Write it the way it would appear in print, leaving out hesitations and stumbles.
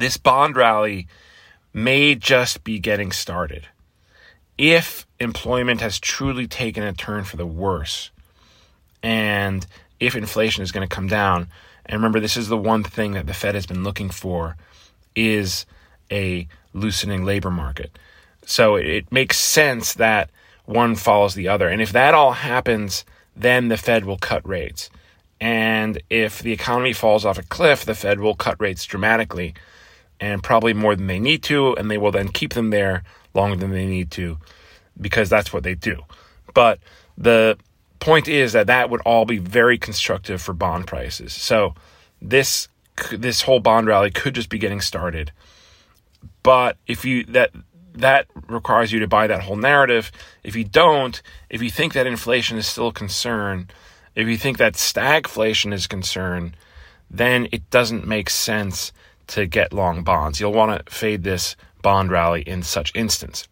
this bond rally may just be getting started. If employment has truly taken a turn for the worse, and if inflation is going to come down, and remember, this is the one thing that the Fed has been looking for, is a loosening labor market. So it makes sense that one follows the other. And if that all happens, then the Fed will cut rates. And if the economy falls off a cliff, the Fed will cut rates dramatically, and probably more than they need to, and they will then keep them there longer than they need to, because that's what they do. But the point is that would all be very constructive for bond prices. So this whole bond rally could just be getting started. But if you that requires you to buy that whole narrative. If you don't, if you think that inflation is still a concern, if you think that stagflation is a concern, then it doesn't make sense to get long bonds. You'll want to fade this bond rally in such instance.